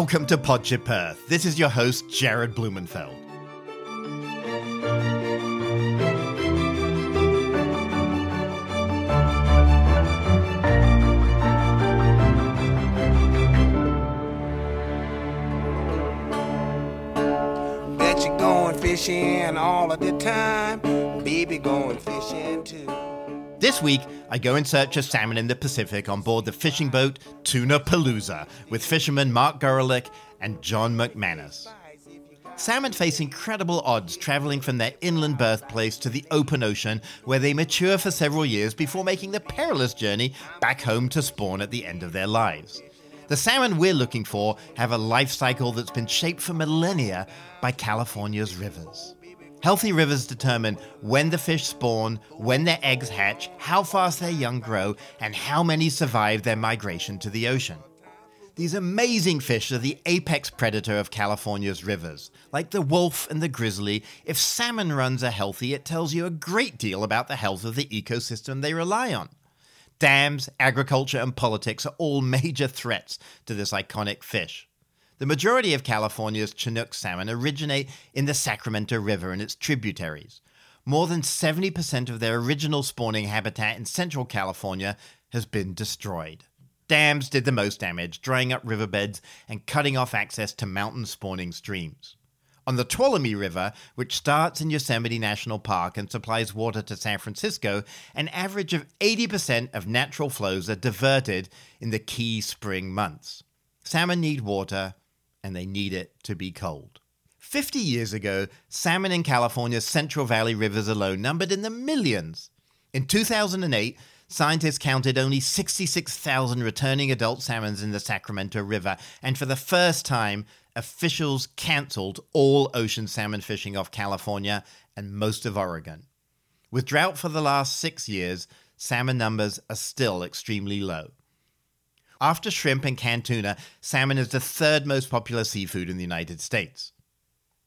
Welcome to PodShip Earth. This is your host, Jared Blumenfeld. Bet you're going fishing all of the time. Baby going fishing too. This week, I go in search of salmon in the Pacific on board the fishing boat Tuna Palooza with fishermen Mark Gorlick and John McManus. Salmon face incredible odds traveling from their inland birthplace to the open ocean, where they mature for several years before making the perilous journey back home to spawn at the end of their lives. The salmon we're looking for have a life cycle that's been shaped for millennia by California's rivers. Healthy rivers determine when the fish spawn, when their eggs hatch, how fast their young grow, and how many survive their migration to the ocean. These amazing fish are the apex predator of California's rivers. Like the wolf and the grizzly, if salmon runs are healthy, it tells you a great deal about the health of the ecosystem they rely on. Dams, agriculture, and politics are all major threats to this iconic fish. The majority of California's Chinook salmon originate in the Sacramento River and its tributaries. More than 70% of their original spawning habitat in central California has been destroyed. Dams did the most damage, drying up riverbeds and cutting off access to mountain spawning streams. On the Tuolumne River, which starts in Yosemite National Park and supplies water to San Francisco, an average of 80% of natural flows are diverted in the key spring months. Salmon need water, and they need it to be cold. 50 years ago, salmon in California's Central Valley rivers alone numbered in the millions. In 2008, scientists counted only 66,000 returning adult salmons in the Sacramento River, and for the first time, officials canceled all ocean salmon fishing off California and most of Oregon. With drought for the last 6 years, salmon numbers are still extremely low. After shrimp and canned tuna, salmon is the third most popular seafood in the United States.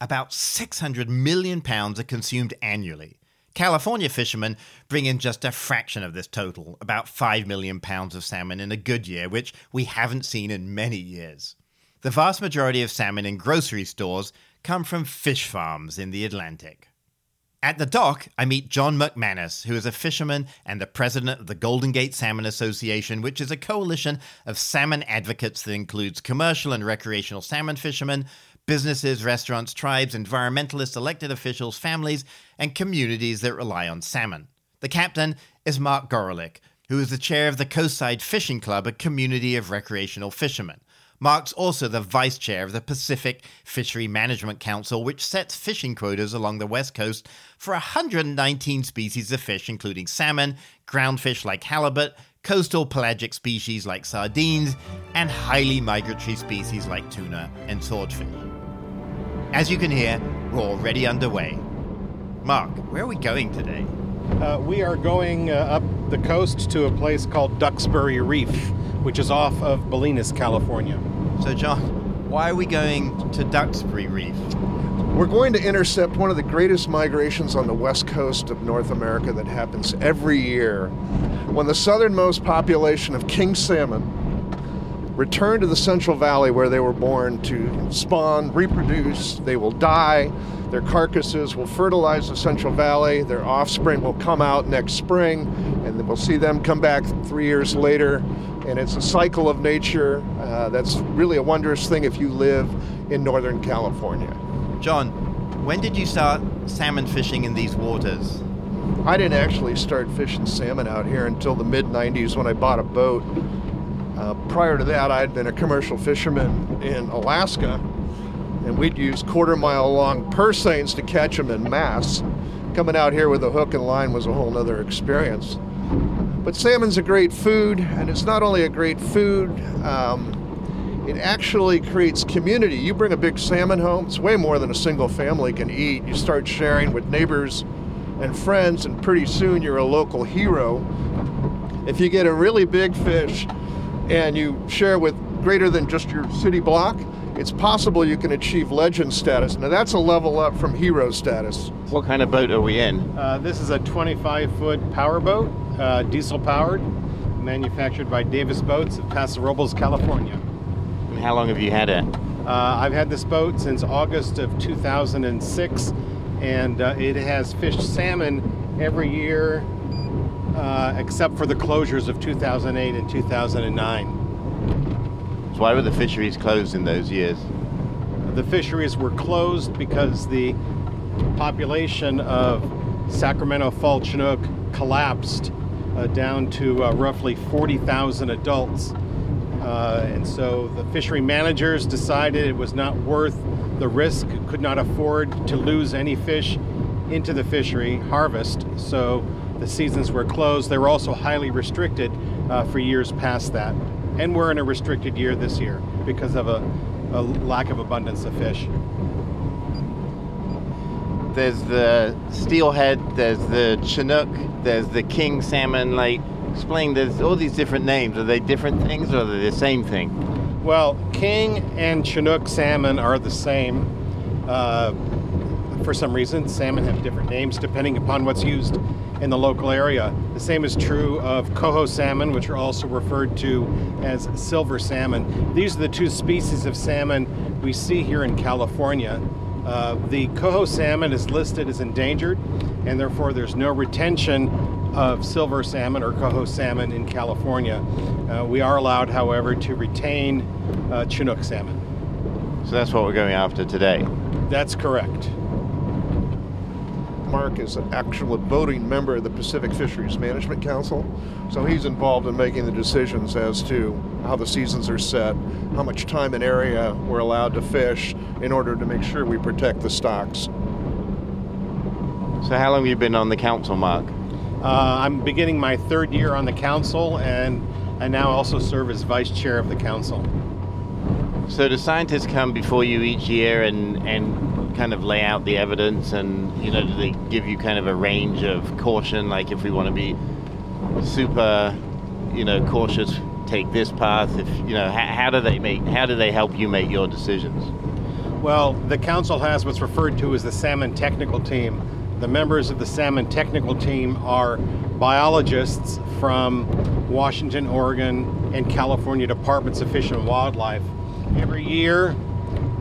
About 600 million pounds are consumed annually. California fishermen bring in just a fraction of this total, about 5 million pounds of salmon in a good year, which we haven't seen in many years. The vast majority of salmon in grocery stores come from fish farms in the Atlantic. At the dock, I meet John McManus, who is a fisherman and the president of the Golden Gate Salmon Association, which is a coalition of salmon advocates that includes commercial and recreational salmon fishermen, businesses, restaurants, tribes, environmentalists, elected officials, families, and communities that rely on salmon. The captain is Mark Gorlick, who is the chair of the Coastside Fishing Club, a community of recreational fishermen. Mark's also the vice chair of the Pacific Fishery Management Council, which sets fishing quotas along the West Coast for 119 species of fish, including salmon, groundfish like halibut, coastal pelagic species like sardines, and highly migratory species like tuna and swordfish. As you can hear, we're already underway. Mark, where are we going today? We are going up the coast to a place called Duxbury Reef, which is off of Bolinas, California. So, John, why are we going to Duxbury Reef? We're going to intercept one of the greatest migrations on the west coast of North America that happens every year, when the southernmost population of king salmon return to the Central Valley where they were born to spawn, reproduce. They will die. Their carcasses will fertilize the Central Valley. Their offspring will come out next spring, and then we'll see them come back 3 years later. And it's a cycle of nature that's really a wondrous thing if you live in Northern California. John, when did you start salmon fishing in these waters? I didn't actually start fishing salmon out here until the mid-90s when I bought a boat. Prior to that, I'd been a commercial fisherman in Alaska, and we'd use quarter-mile-long purse seines to catch them in mass. Coming out here with a hook and line was a whole other experience. But salmon's a great food, and it's not only a great food, it actually creates community. You bring a big salmon home, it's way more than a single family can eat. You start sharing with neighbors and friends, and pretty soon you're a local hero. If you get a really big fish and you share with greater than just your city block, it's possible you can achieve legend status. Now that's a level up from hero status. What kind of boat are we in? This is a 25-foot power boat. Diesel powered, manufactured by Davis Boats of Paso Robles, California. And How long have you had it? I've had this boat since August of 2006, and it has fished salmon every year except for the closures of 2008 and 2009. So why were the fisheries closed in those years? The fisheries were closed because the population of Sacramento fall chinook collapsed down to roughly 40,000 adults. And so the fishery managers decided it was not worth the risk, could not afford to lose any fish into the fishery harvest. So the seasons were closed. They were also highly restricted for years past that. And we're in a restricted year this year because of a lack of abundance of fish. There's the steelhead, there's the chinook, there's the king salmon. Like, explain, there's all these different names. Are they different things or are they the same thing? Well, king and chinook salmon are the same. For some reason, salmon have different names depending upon what's used in the local area. The same is true of coho salmon, which are also referred to as silver salmon. These are the two species of salmon we see here in California. The coho salmon is listed as endangered, and therefore there's no retention of silver salmon or coho salmon in California. We are allowed, however, to retain chinook salmon. So that's what we're going after today? That's correct. Mark is actually a voting member of the Pacific Fisheries Management Council, so he's involved in making the decisions as to how the seasons are set, how much time and area we're allowed to fish in order to make sure we protect the stocks. So how long have you been on the council, Mark? I'm beginning my third year on the council, and I now also serve as vice chair of the council. So the scientists come before you each year and kind of lay out the evidence, and you know, do they give you kind of a range of caution, like if we want to be super, you know, cautious, take this path? If you know, how do they help you make your decisions? Well, the council has what's referred to as the salmon technical team. The members of the salmon technical team are biologists from Washington, Oregon, and California departments of Fish and Wildlife. Every year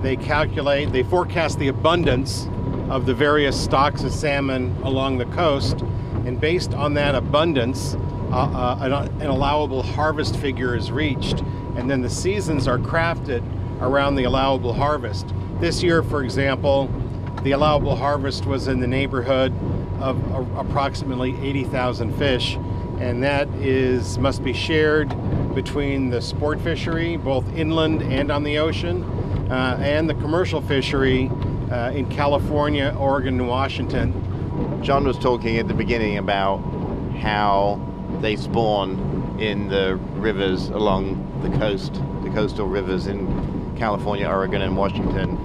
they forecast the abundance of the various stocks of salmon along the coast, and based on that abundance, an allowable harvest figure is reached, and then the seasons are crafted around the allowable harvest. This year, for example, the allowable harvest was in the neighborhood of approximately 80,000 fish, and that must be shared between the sport fishery, both inland and on the ocean, and the commercial fishery in California, Oregon, and Washington. John was talking at the beginning about how they spawn in the rivers along the coast, the coastal rivers in California, Oregon, and Washington.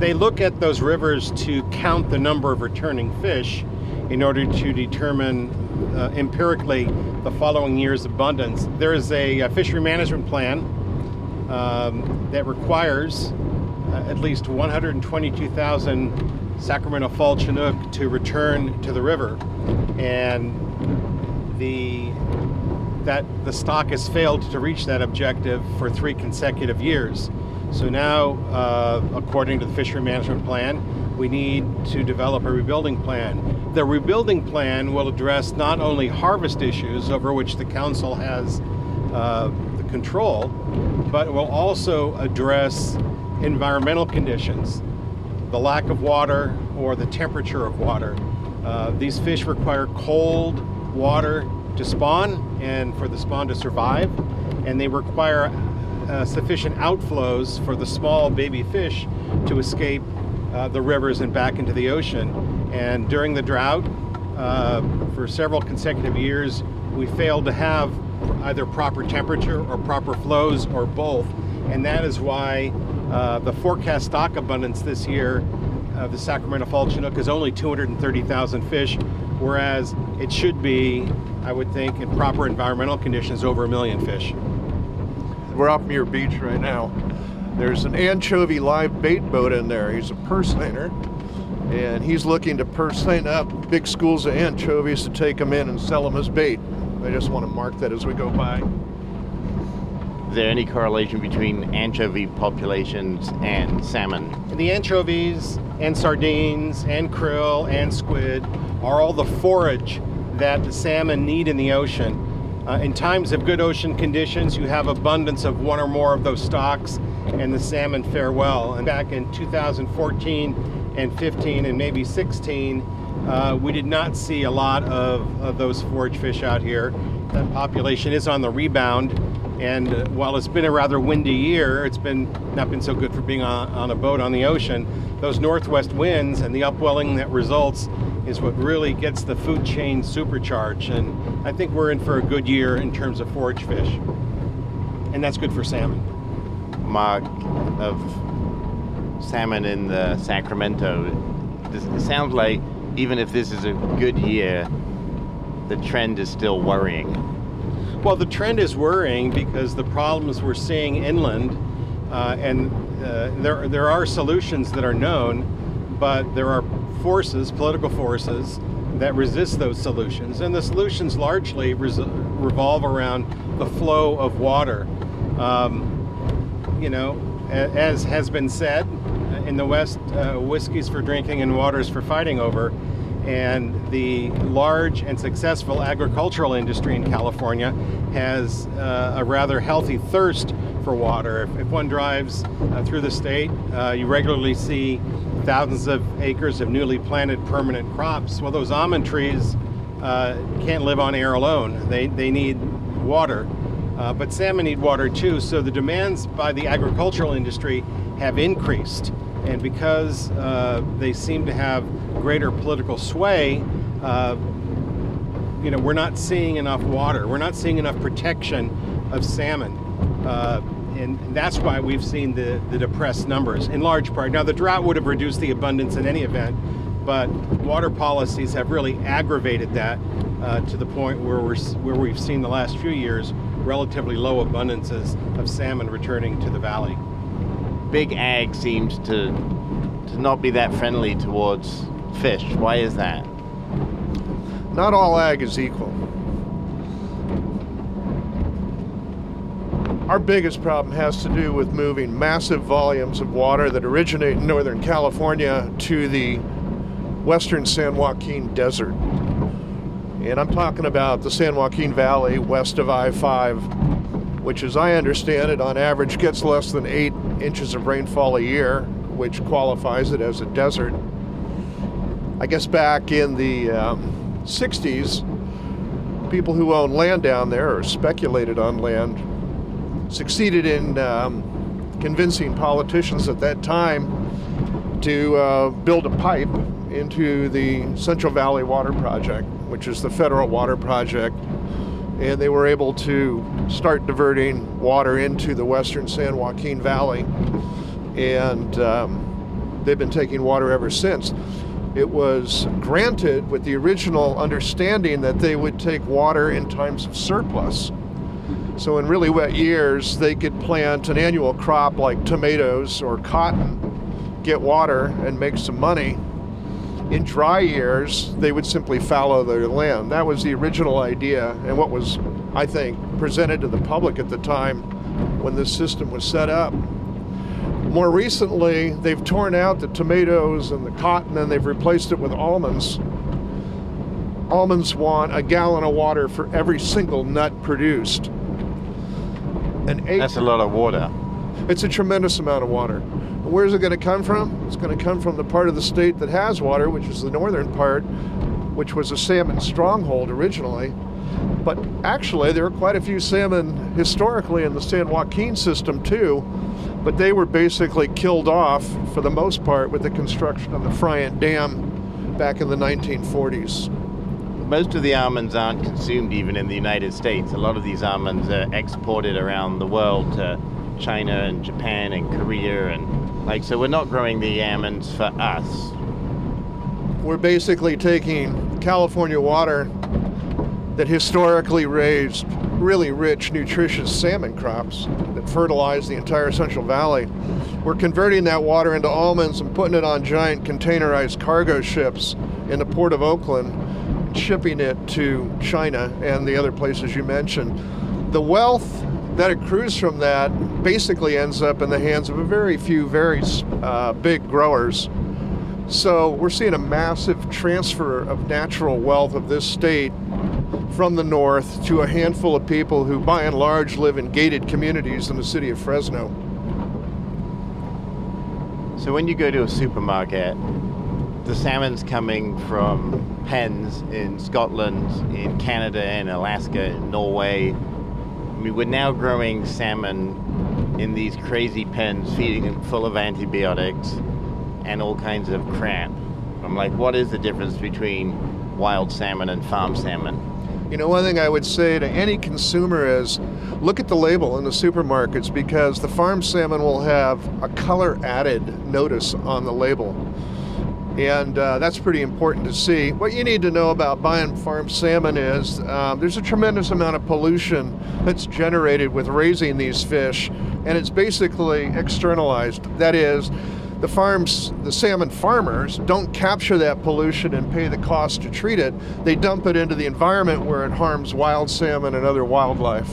They look at those rivers to count the number of returning fish in order to determine empirically the following year's abundance. There is a fishery management plan that requires at least 122,000 Sacramento fall chinook to return to the river, and the stock has failed to reach that objective for 3 consecutive years. So now, according to the fishery management plan, we need to develop a rebuilding plan. The rebuilding plan will address not only harvest issues over which the council has the control, but it will also address environmental conditions, the lack of water or the temperature of water. These fish require cold water to spawn and for the spawn to survive, and they require sufficient outflows for the small baby fish to escape the rivers and back into the ocean. And during the drought, for several consecutive years, we failed to have either proper temperature or proper flows or both, and that is why the forecast stock abundance this year of the Sacramento fall chinook is only 230,000 fish, whereas it should be, I would think, in proper environmental conditions, over 1 million fish. We're off Muir Beach right now. There's an anchovy live bait boat in there. He's a purse seiner, and he's looking to purse seine up big schools of anchovies to take them in and sell them as bait. I just want to mark that as we go by. Is there any correlation between anchovy populations and salmon? The anchovies and sardines and krill and squid are all the forage that the salmon need in the ocean. In times of good ocean conditions, you have abundance of one or more of those stocks, and the salmon fare well. And back in 2014 and 15 and maybe 16, we did not see a lot of those forage fish out here. That population is on the rebound, and while it's been a rather windy year, it's been not been so good for being on a boat on the ocean. Those northwest winds and the upwelling that results is what really gets the food chain supercharged, and I think we're in for a good year in terms of forage fish, and that's good for salmon. Mark, of salmon in the Sacramento, it sounds like even if this is a good year, the trend is still worrying. Well, the trend is worrying because the problems we're seeing inland, and there are solutions that are known, but there are forces, political forces, that resist those solutions. And the solutions largely revolve around the flow of water. You know, as has been said, in the West, whiskey's for drinking and water's for fighting over. And the large and successful agricultural industry in California has a rather healthy thirst for water. If one drives through the state, you regularly see thousands of acres of newly planted permanent crops. Well, those almond trees can't live on air alone. They need water, but salmon need water too. So the demands by the agricultural industry have increased. And because they seem to have greater political sway, you know, we're not seeing enough water. We're not seeing enough protection of salmon. And that's why we've seen the depressed numbers in large part. Now, the drought would have reduced the abundance in any event, but water policies have really aggravated that to the point where we've seen the last few years relatively low abundances of salmon returning to the valley. Big Ag seems to not be that friendly towards fish. Why is that? Not all ag is equal. Our biggest problem has to do with moving massive volumes of water that originate in Northern California to the western San Joaquin Desert. And I'm talking about the San Joaquin Valley west of I-5. Which, as I understand it, on average gets less than 8 inches of rainfall a year, which qualifies it as a desert. I guess back in the 60s, people who owned land down there or speculated on land succeeded in convincing politicians at that time to build a pipe into the Central Valley Water Project, which is the federal water project. And they were able to start diverting water into the western San Joaquin Valley. And they've been taking water ever since. It was granted with the original understanding that they would take water in times of surplus. So in really wet years, they could plant an annual crop like tomatoes or cotton, get water and make some money. In dry years, they would simply fallow their land. That was the original idea and what was, I think, presented to the public at the time when this system was set up. More recently, they've torn out the tomatoes and the cotton and they've replaced it with almonds. Almonds want 1 gallon of water for every single nut produced. That's a lot of water. It's a tremendous amount of water. Where's it going to come from? It's going to come from the part of the state that has water, which is the northern part, which was a salmon stronghold originally. But actually, there were quite a few salmon historically in the San Joaquin system too, but they were basically killed off for the most part with the construction of the Friant Dam back in the 1940s. Most of the almonds aren't consumed even in the United States. A lot of these almonds are exported around the world to China and Japan and Korea and so we're not growing the almonds for us. We're basically taking California water that historically raised really rich, nutritious salmon crops that fertilize the entire Central Valley. We're converting that water into almonds and putting it on giant containerized cargo ships in the Port of Oakland, shipping it to China and the other places you mentioned. The wealth that accrues from that basically ends up in the hands of a very few very big growers. So we're seeing a massive transfer of natural wealth of this state from the north to a handful of people who by and large live in gated communities in the city of Fresno. So when you go to a supermarket, the salmon's coming from pens in Scotland, in Canada, in Alaska, in Norway. I mean, we're now growing salmon in these crazy pens, feeding them full of antibiotics and all kinds of crap. I'm like, what is the difference between wild salmon and farm salmon? You know, one thing I would say to any consumer is look at the label in the supermarkets, because the farm salmon will have a color added notice on the label. And that's pretty important to see. What you need to know about buying farm salmon is there's a tremendous amount of pollution that's generated with raising these fish, and it's basically externalized. That is, the salmon farmers don't capture that pollution and pay the cost to treat it. They dump it into the environment where it harms wild salmon and other wildlife.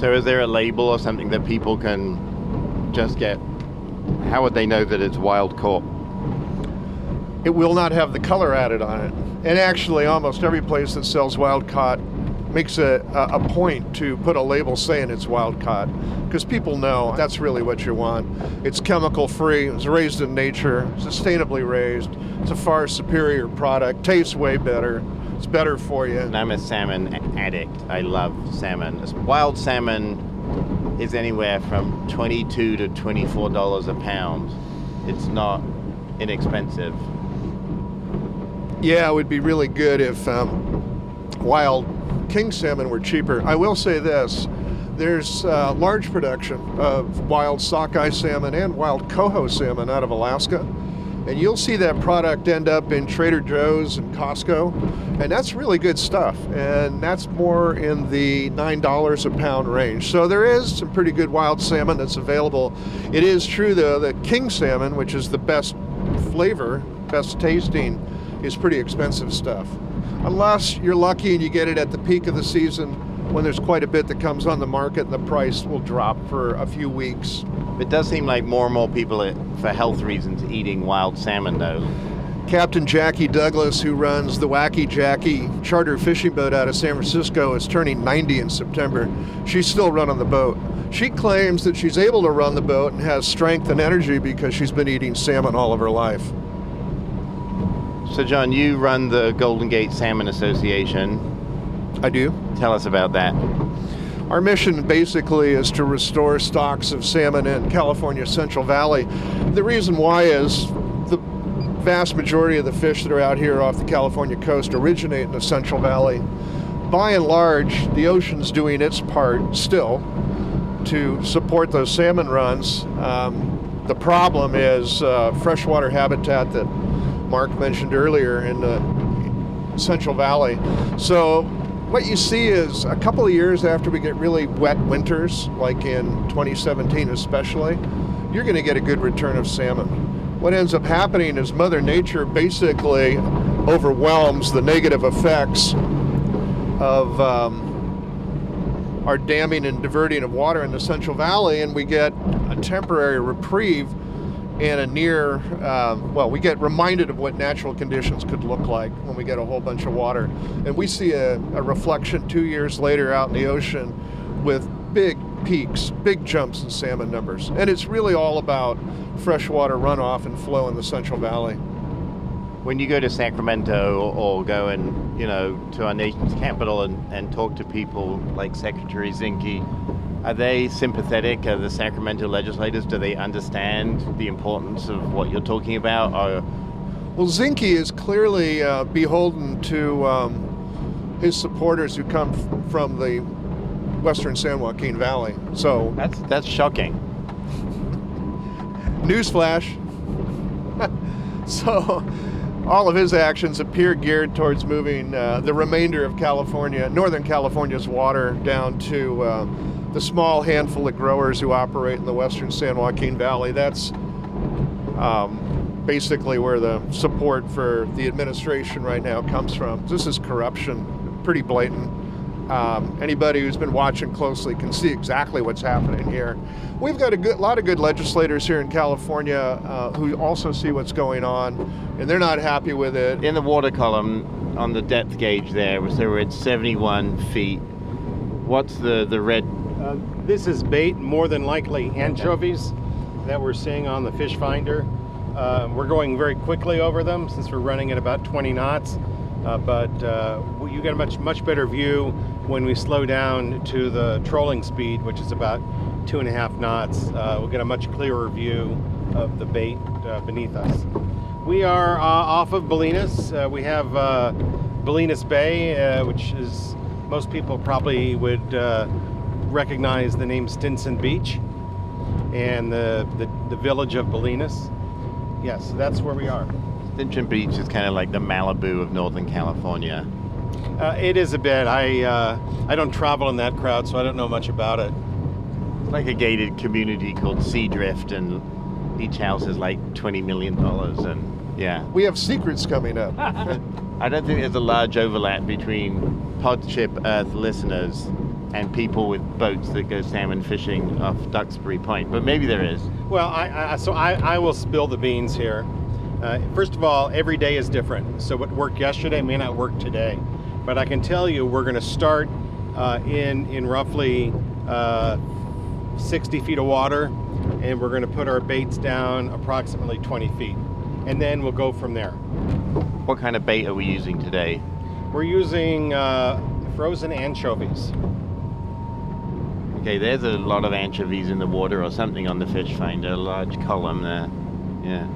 So is there a label or something that people can just get? How would they know that it's wild caught? It will not have the color added on it. And actually, almost every place that sells wild caught makes a point to put a label saying it's wild caught, because people know that's really what you want. It's chemical free, it's raised in nature, sustainably raised. It's a far superior product, tastes way better, it's better for you. And I'm a salmon addict. I love salmon. Wild salmon is anywhere from $22 to $24 a pound. It's not inexpensive. Yeah, it would be really good if wild king salmon were cheaper. I will say this, there's large production of wild sockeye salmon and wild coho salmon out of Alaska. And you'll see that product end up in Trader Joe's and Costco. And that's really good stuff. And that's more in the $9 a pound range. So there is some pretty good wild salmon that's available. It is true, though, that king salmon, which is the best flavor, best tasting, is pretty expensive stuff. Unless you're lucky and you get it at the peak of the season when there's quite a bit that comes on the market and the price will drop for a few weeks. It does seem like more and more people are, for health reasons, eating wild salmon though. Captain Jackie Douglas, who runs the Wacky Jackie charter fishing boat out of San Francisco, is turning 90 in September. She's still running the boat. She claims that she's able to run the boat and has strength and energy because she's been eating salmon all of her life. So John, you run the Golden Gate Salmon Association. I do. Tell us about that. Our mission basically is to restore stocks of salmon in California's Central Valley. The reason why is the vast majority of the fish that are out here off the California coast originate in the Central Valley. By and large, the ocean's doing its part still to support those salmon runs. The problem is freshwater habitat that Mark mentioned earlier in the Central Valley. So what you see is a couple of years after we get really wet winters, like in 2017 especially, you're going to get a good return of salmon. What ends up happening is Mother Nature basically overwhelms the negative effects of our damming and diverting of water in the Central Valley, and we get a temporary reprieve and we get reminded of what natural conditions could look like when we get a whole bunch of water. And we see a reflection 2 years later out in the ocean with big peaks, big jumps in salmon numbers. And it's really all about freshwater runoff and flow in the Central Valley. When you go to Sacramento or go and, to our nation's capital and talk to people like Secretary Zinke, are they sympathetic? Are the Sacramento legislators, do they understand the importance of what you're talking about? Well, Zinke is clearly beholden to his supporters who come from the western San Joaquin Valley. So that's shocking. Newsflash. So all of his actions appear geared towards moving the remainder of Northern California's water down to the small handful of growers who operate in the western San Joaquin Valley. That's basically where the support for the administration right now comes from. This is corruption, pretty blatant. Anybody who's been watching closely can see exactly what's happening here. We've got a lot of good legislators here in California who also see what's going on, and they're not happy with it. In the water column on the depth gauge there, so we're at 71 feet. What's the red? This is bait, more than likely anchovies that we're seeing on the fish finder. We're going very quickly over them since we're running at about 20 knots. But you get a much better view when we slow down to the trolling speed, which is about 2.5 knots. We'll get a much clearer view of the bait beneath us. We are off of Bolinas. We have Bolinas Bay, which is most people probably would recognize the name Stinson Beach, and the village of Bolinas. Yes, that's where we are. Stinson Beach is kind of like the Malibu of Northern California. It is a bit. I don't travel in that crowd, so I don't know much about it. It's like a gated community called Seadrift, and each house is like $20 million. And yeah, we have secrets coming up. I don't think there's a large overlap between PodShip Earth listeners and people with boats that go salmon fishing off Duxbury Point, but maybe there is. Well, I will spill the beans here. First of all, every day is different. So what worked yesterday may not work today. But I can tell you we're going to start in roughly 60 feet of water, and we're going to put our baits down approximately 20 feet. And then we'll go from there. What kind of bait are we using today? We're using frozen anchovies. Okay, there's a lot of anchovies in the water or something on the fish finder, a large column there. Yeah.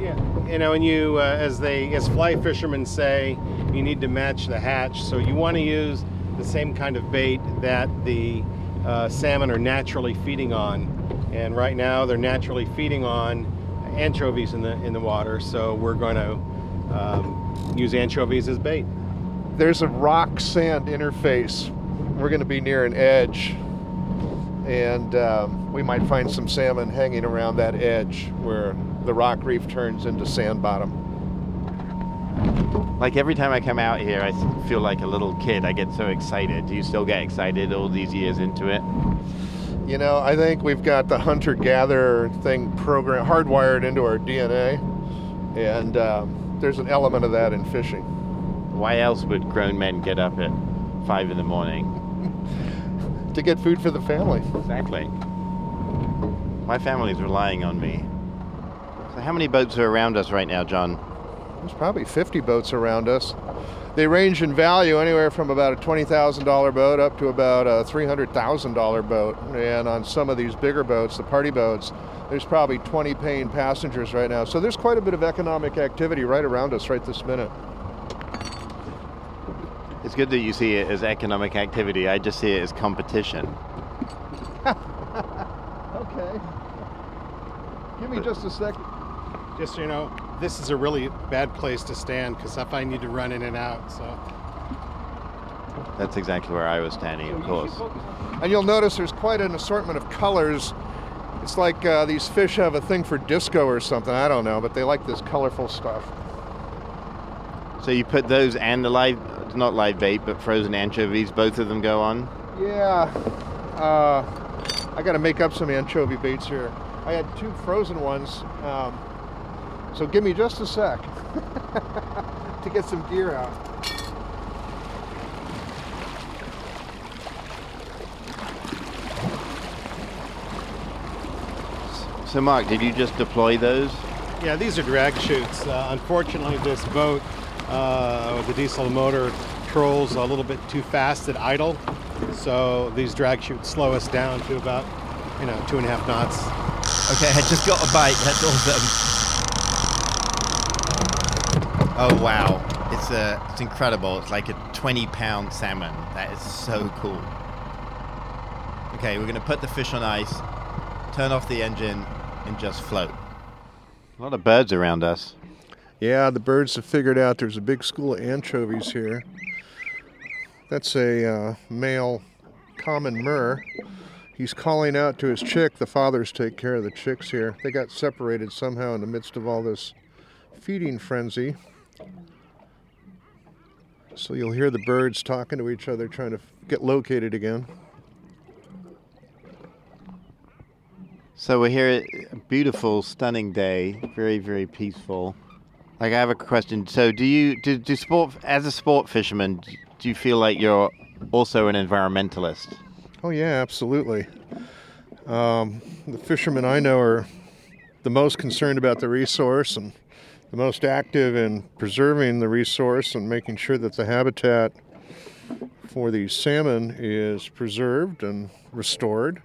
Yeah, you know, and you, as fly fishermen say, you need to match the hatch. So you want to use the same kind of bait that the salmon are naturally feeding on. And right now, they're naturally feeding on anchovies in the water. So we're going to use anchovies as bait. There's a rock-sand interface. We're going to be near an edge, and we might find some salmon hanging around that edge where the rock reef turns into sand bottom. Like every time I come out here, I feel like a little kid. I get so excited. Do you still get excited all these years into it? You know, I think we've got the hunter-gatherer thing program hardwired into our DNA, and there's an element of that in fishing. Why else would grown men get up at 5 a.m? To get food for the family. Exactly. My family's relying on me. How many boats are around us right now, John? There's probably 50 boats around us. They range in value anywhere from about a $20,000 boat up to about a $300,000 boat. And on some of these bigger boats, the party boats, there's probably 20 paying passengers right now. So there's quite a bit of economic activity right around us right this minute. It's good that you see it as economic activity. I just see it as competition. Okay. Give me just a second. Just so you know, this is a really bad place to stand because I need to run in and out, so. That's exactly where I was standing, of course. And you'll notice there's quite an assortment of colors. It's like these fish have a thing for disco or something, I don't know, but they like this colorful stuff. So you put those and the live, not live bait, but frozen anchovies, both of them go on? Yeah, I gotta make up some anchovy baits here. I had two frozen ones, so give me just a sec to get some gear out. So Mark, did you just deploy those? Yeah, these are drag chutes. Unfortunately, this boat with the diesel motor trolls a little bit too fast at idle, so these drag chutes slow us down to about 2.5 knots. Okay, I just got a bite. That's awesome. Oh wow, it's incredible. It's like a 20-pound salmon. That is so cool. Okay, we're gonna put the fish on ice, turn off the engine, and just float. A lot of birds around us. Yeah, the birds have figured out there's a big school of anchovies here. That's a male common murre. He's calling out to his chick. The fathers take care of the chicks here. They got separated somehow in the midst of all this feeding frenzy. So you'll hear the birds talking to each other, trying to get located again. So we're here, a beautiful, stunning day, very, very peaceful. Like, I have a question. So do you, as a sport fisherman, do you feel like you're also an environmentalist? Oh, yeah, absolutely. The fishermen I know are the most concerned about the resource and the most active in preserving the resource and making sure that the habitat for the salmon is preserved and restored.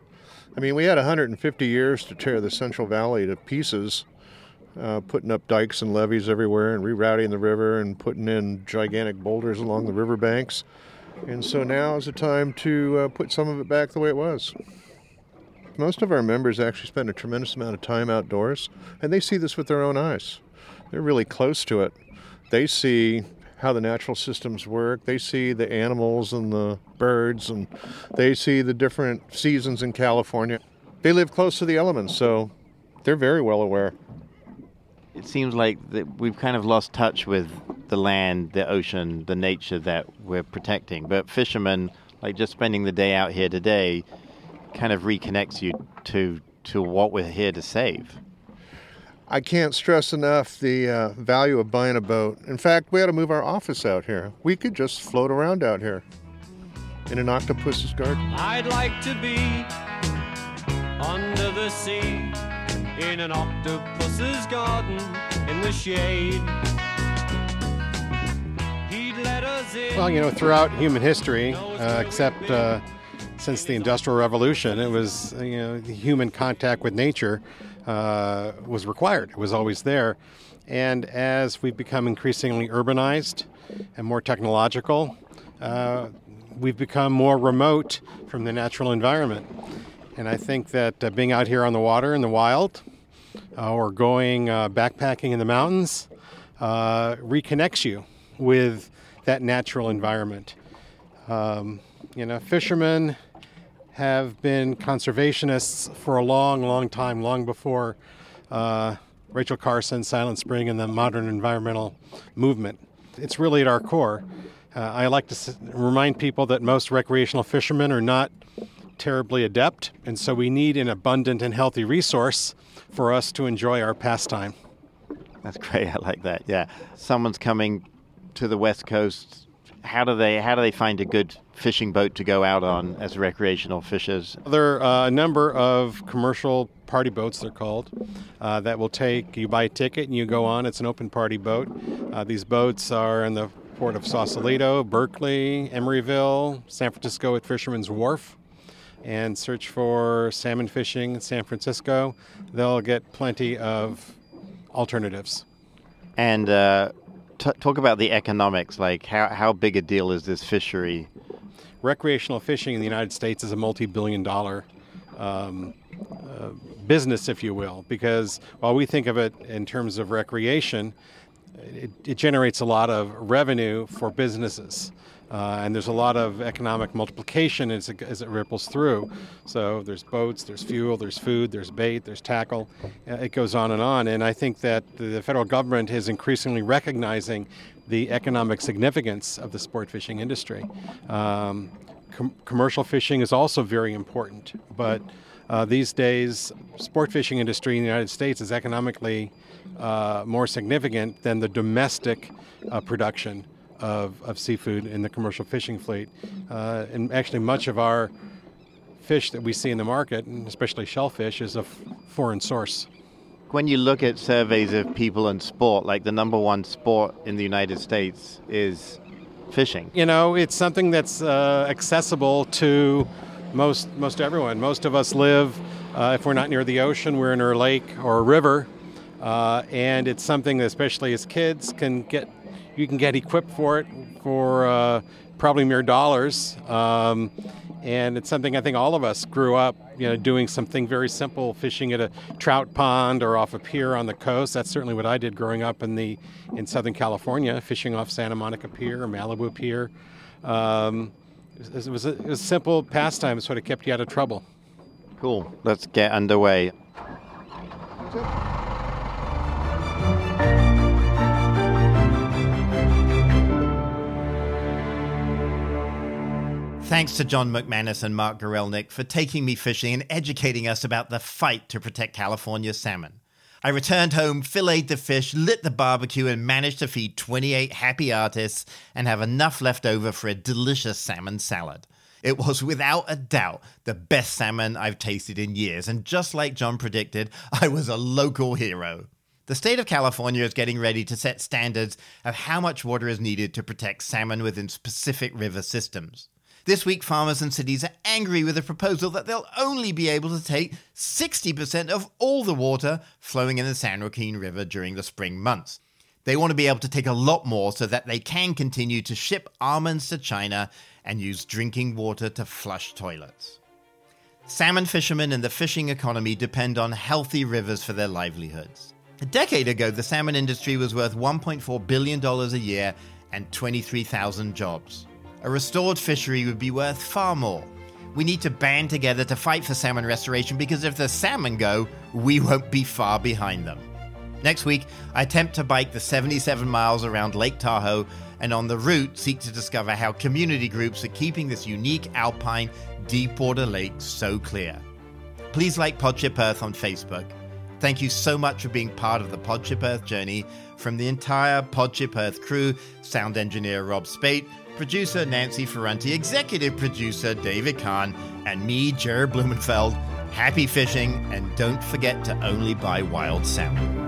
I mean, we had 150 years to tear the Central Valley to pieces, putting up dikes and levees everywhere and rerouting the river and putting in gigantic boulders along the riverbanks. And so now is the time to put some of it back the way it was. Most of our members actually spend a tremendous amount of time outdoors, and they see this with their own eyes. They're really close to it. They see how the natural systems work. They see the animals and the birds, and they see the different seasons in California. They live close to the elements, so they're very well aware. It seems like that we've kind of lost touch with the land, the ocean, the nature that we're protecting. But fishermen, like just spending the day out here today, kind of reconnects you to what we're here to save. I can't stress enough the value of buying a boat. In fact, we ought to move our office out here. We could just float around out here in an octopus's garden. I'd like to be under the sea in an octopus's garden in the shade. He'd let us in. Well, you know, throughout human history, except since the Industrial Revolution, it was, you know, the human contact with nature was required. It was always there. And as we've become increasingly urbanized and more technological, we've become more remote from the natural environment. And I think that being out here on the water in the wild or going backpacking in the mountains reconnects you with that natural environment. You know, fishermen have been conservationists for a long, long time, long before Rachel Carson, Silent Spring, and the modern environmental movement. It's really at our core. I like to remind people that most recreational fishermen are not terribly adept, and so we need an abundant and healthy resource for us to enjoy our pastime. That's great. I like that. Yeah. Someone's coming to the West Coast. How do they find a good fishing boat to go out on as recreational fishers? There are a number of commercial party boats, they're called, that will take, you buy a ticket and you go on. It's an open party boat. These boats are in the port of Sausalito, Berkeley, Emeryville, San Francisco at Fisherman's Wharf, and search for salmon fishing in San Francisco. They'll get plenty of alternatives. And talk about the economics, like how big a deal is this fishery? Recreational fishing in the United States is a multi-billion-dollar business, if you will, because while we think of it in terms of recreation, it generates a lot of revenue for businesses. And there's a lot of economic multiplication as it ripples through. So there's boats, there's fuel, there's food, there's bait, there's tackle. It goes on. And I think that the federal government is increasingly recognizing the economic significance of the sport fishing industry. Commercial fishing is also very important. But these days, sport fishing industry in the United States is economically more significant than the domestic production of seafood in the commercial fishing fleet. And actually much of our fish that we see in the market, and especially shellfish, is a foreign source. When you look at surveys of people and sport, like the number one sport in the United States is fishing. You know, it's something that's accessible to most everyone. Most of us live, if we're not near the ocean, we're in a lake or a river. And it's something that, especially as kids, you can get equipped for it for probably mere dollars. And it's something I think all of us grew up, you know, doing something very simple, fishing at a trout pond or off a pier on the coast. That's certainly what I did growing up in Southern California, fishing off Santa Monica Pier or Malibu Pier. It was a simple pastime. It sort of kept you out of trouble. Cool. Let's get underway. thanks to John McManus and Mark Gorlick for taking me fishing and educating us about the fight to protect California salmon. I returned home, filleted the fish, lit the barbecue, and managed to feed 28 happy artists and have enough left over for a delicious salmon salad. It was without a doubt the best salmon I've tasted in years, and just like John predicted, I was a local hero. The state of California is getting ready to set standards of how much water is needed to protect salmon within specific river systems. This week, farmers and cities are angry with a proposal that they'll only be able to take 60% of all the water flowing in the San Joaquin River during the spring months. They want to be able to take a lot more so that they can continue to ship almonds to China and use drinking water to flush toilets. Salmon fishermen and the fishing economy depend on healthy rivers for their livelihoods. A decade ago, the salmon industry was worth $1.4 billion a year and 23,000 jobs. A restored fishery would be worth far more. We need to band together to fight for salmon restoration because if the salmon go, we won't be far behind them. Next week, I attempt to bike the 77 miles around Lake Tahoe and on the route seek to discover how community groups are keeping this unique alpine deepwater lake so clear. Please like PodShip Earth on Facebook. Thank you so much for being part of the PodShip Earth journey from the entire PodShip Earth crew, sound engineer Rob Spate, producer Nancy Ferranti, executive producer David Kahn, and me, Jared Blumenfeld. Happy fishing, and don't forget to only buy wild salmon.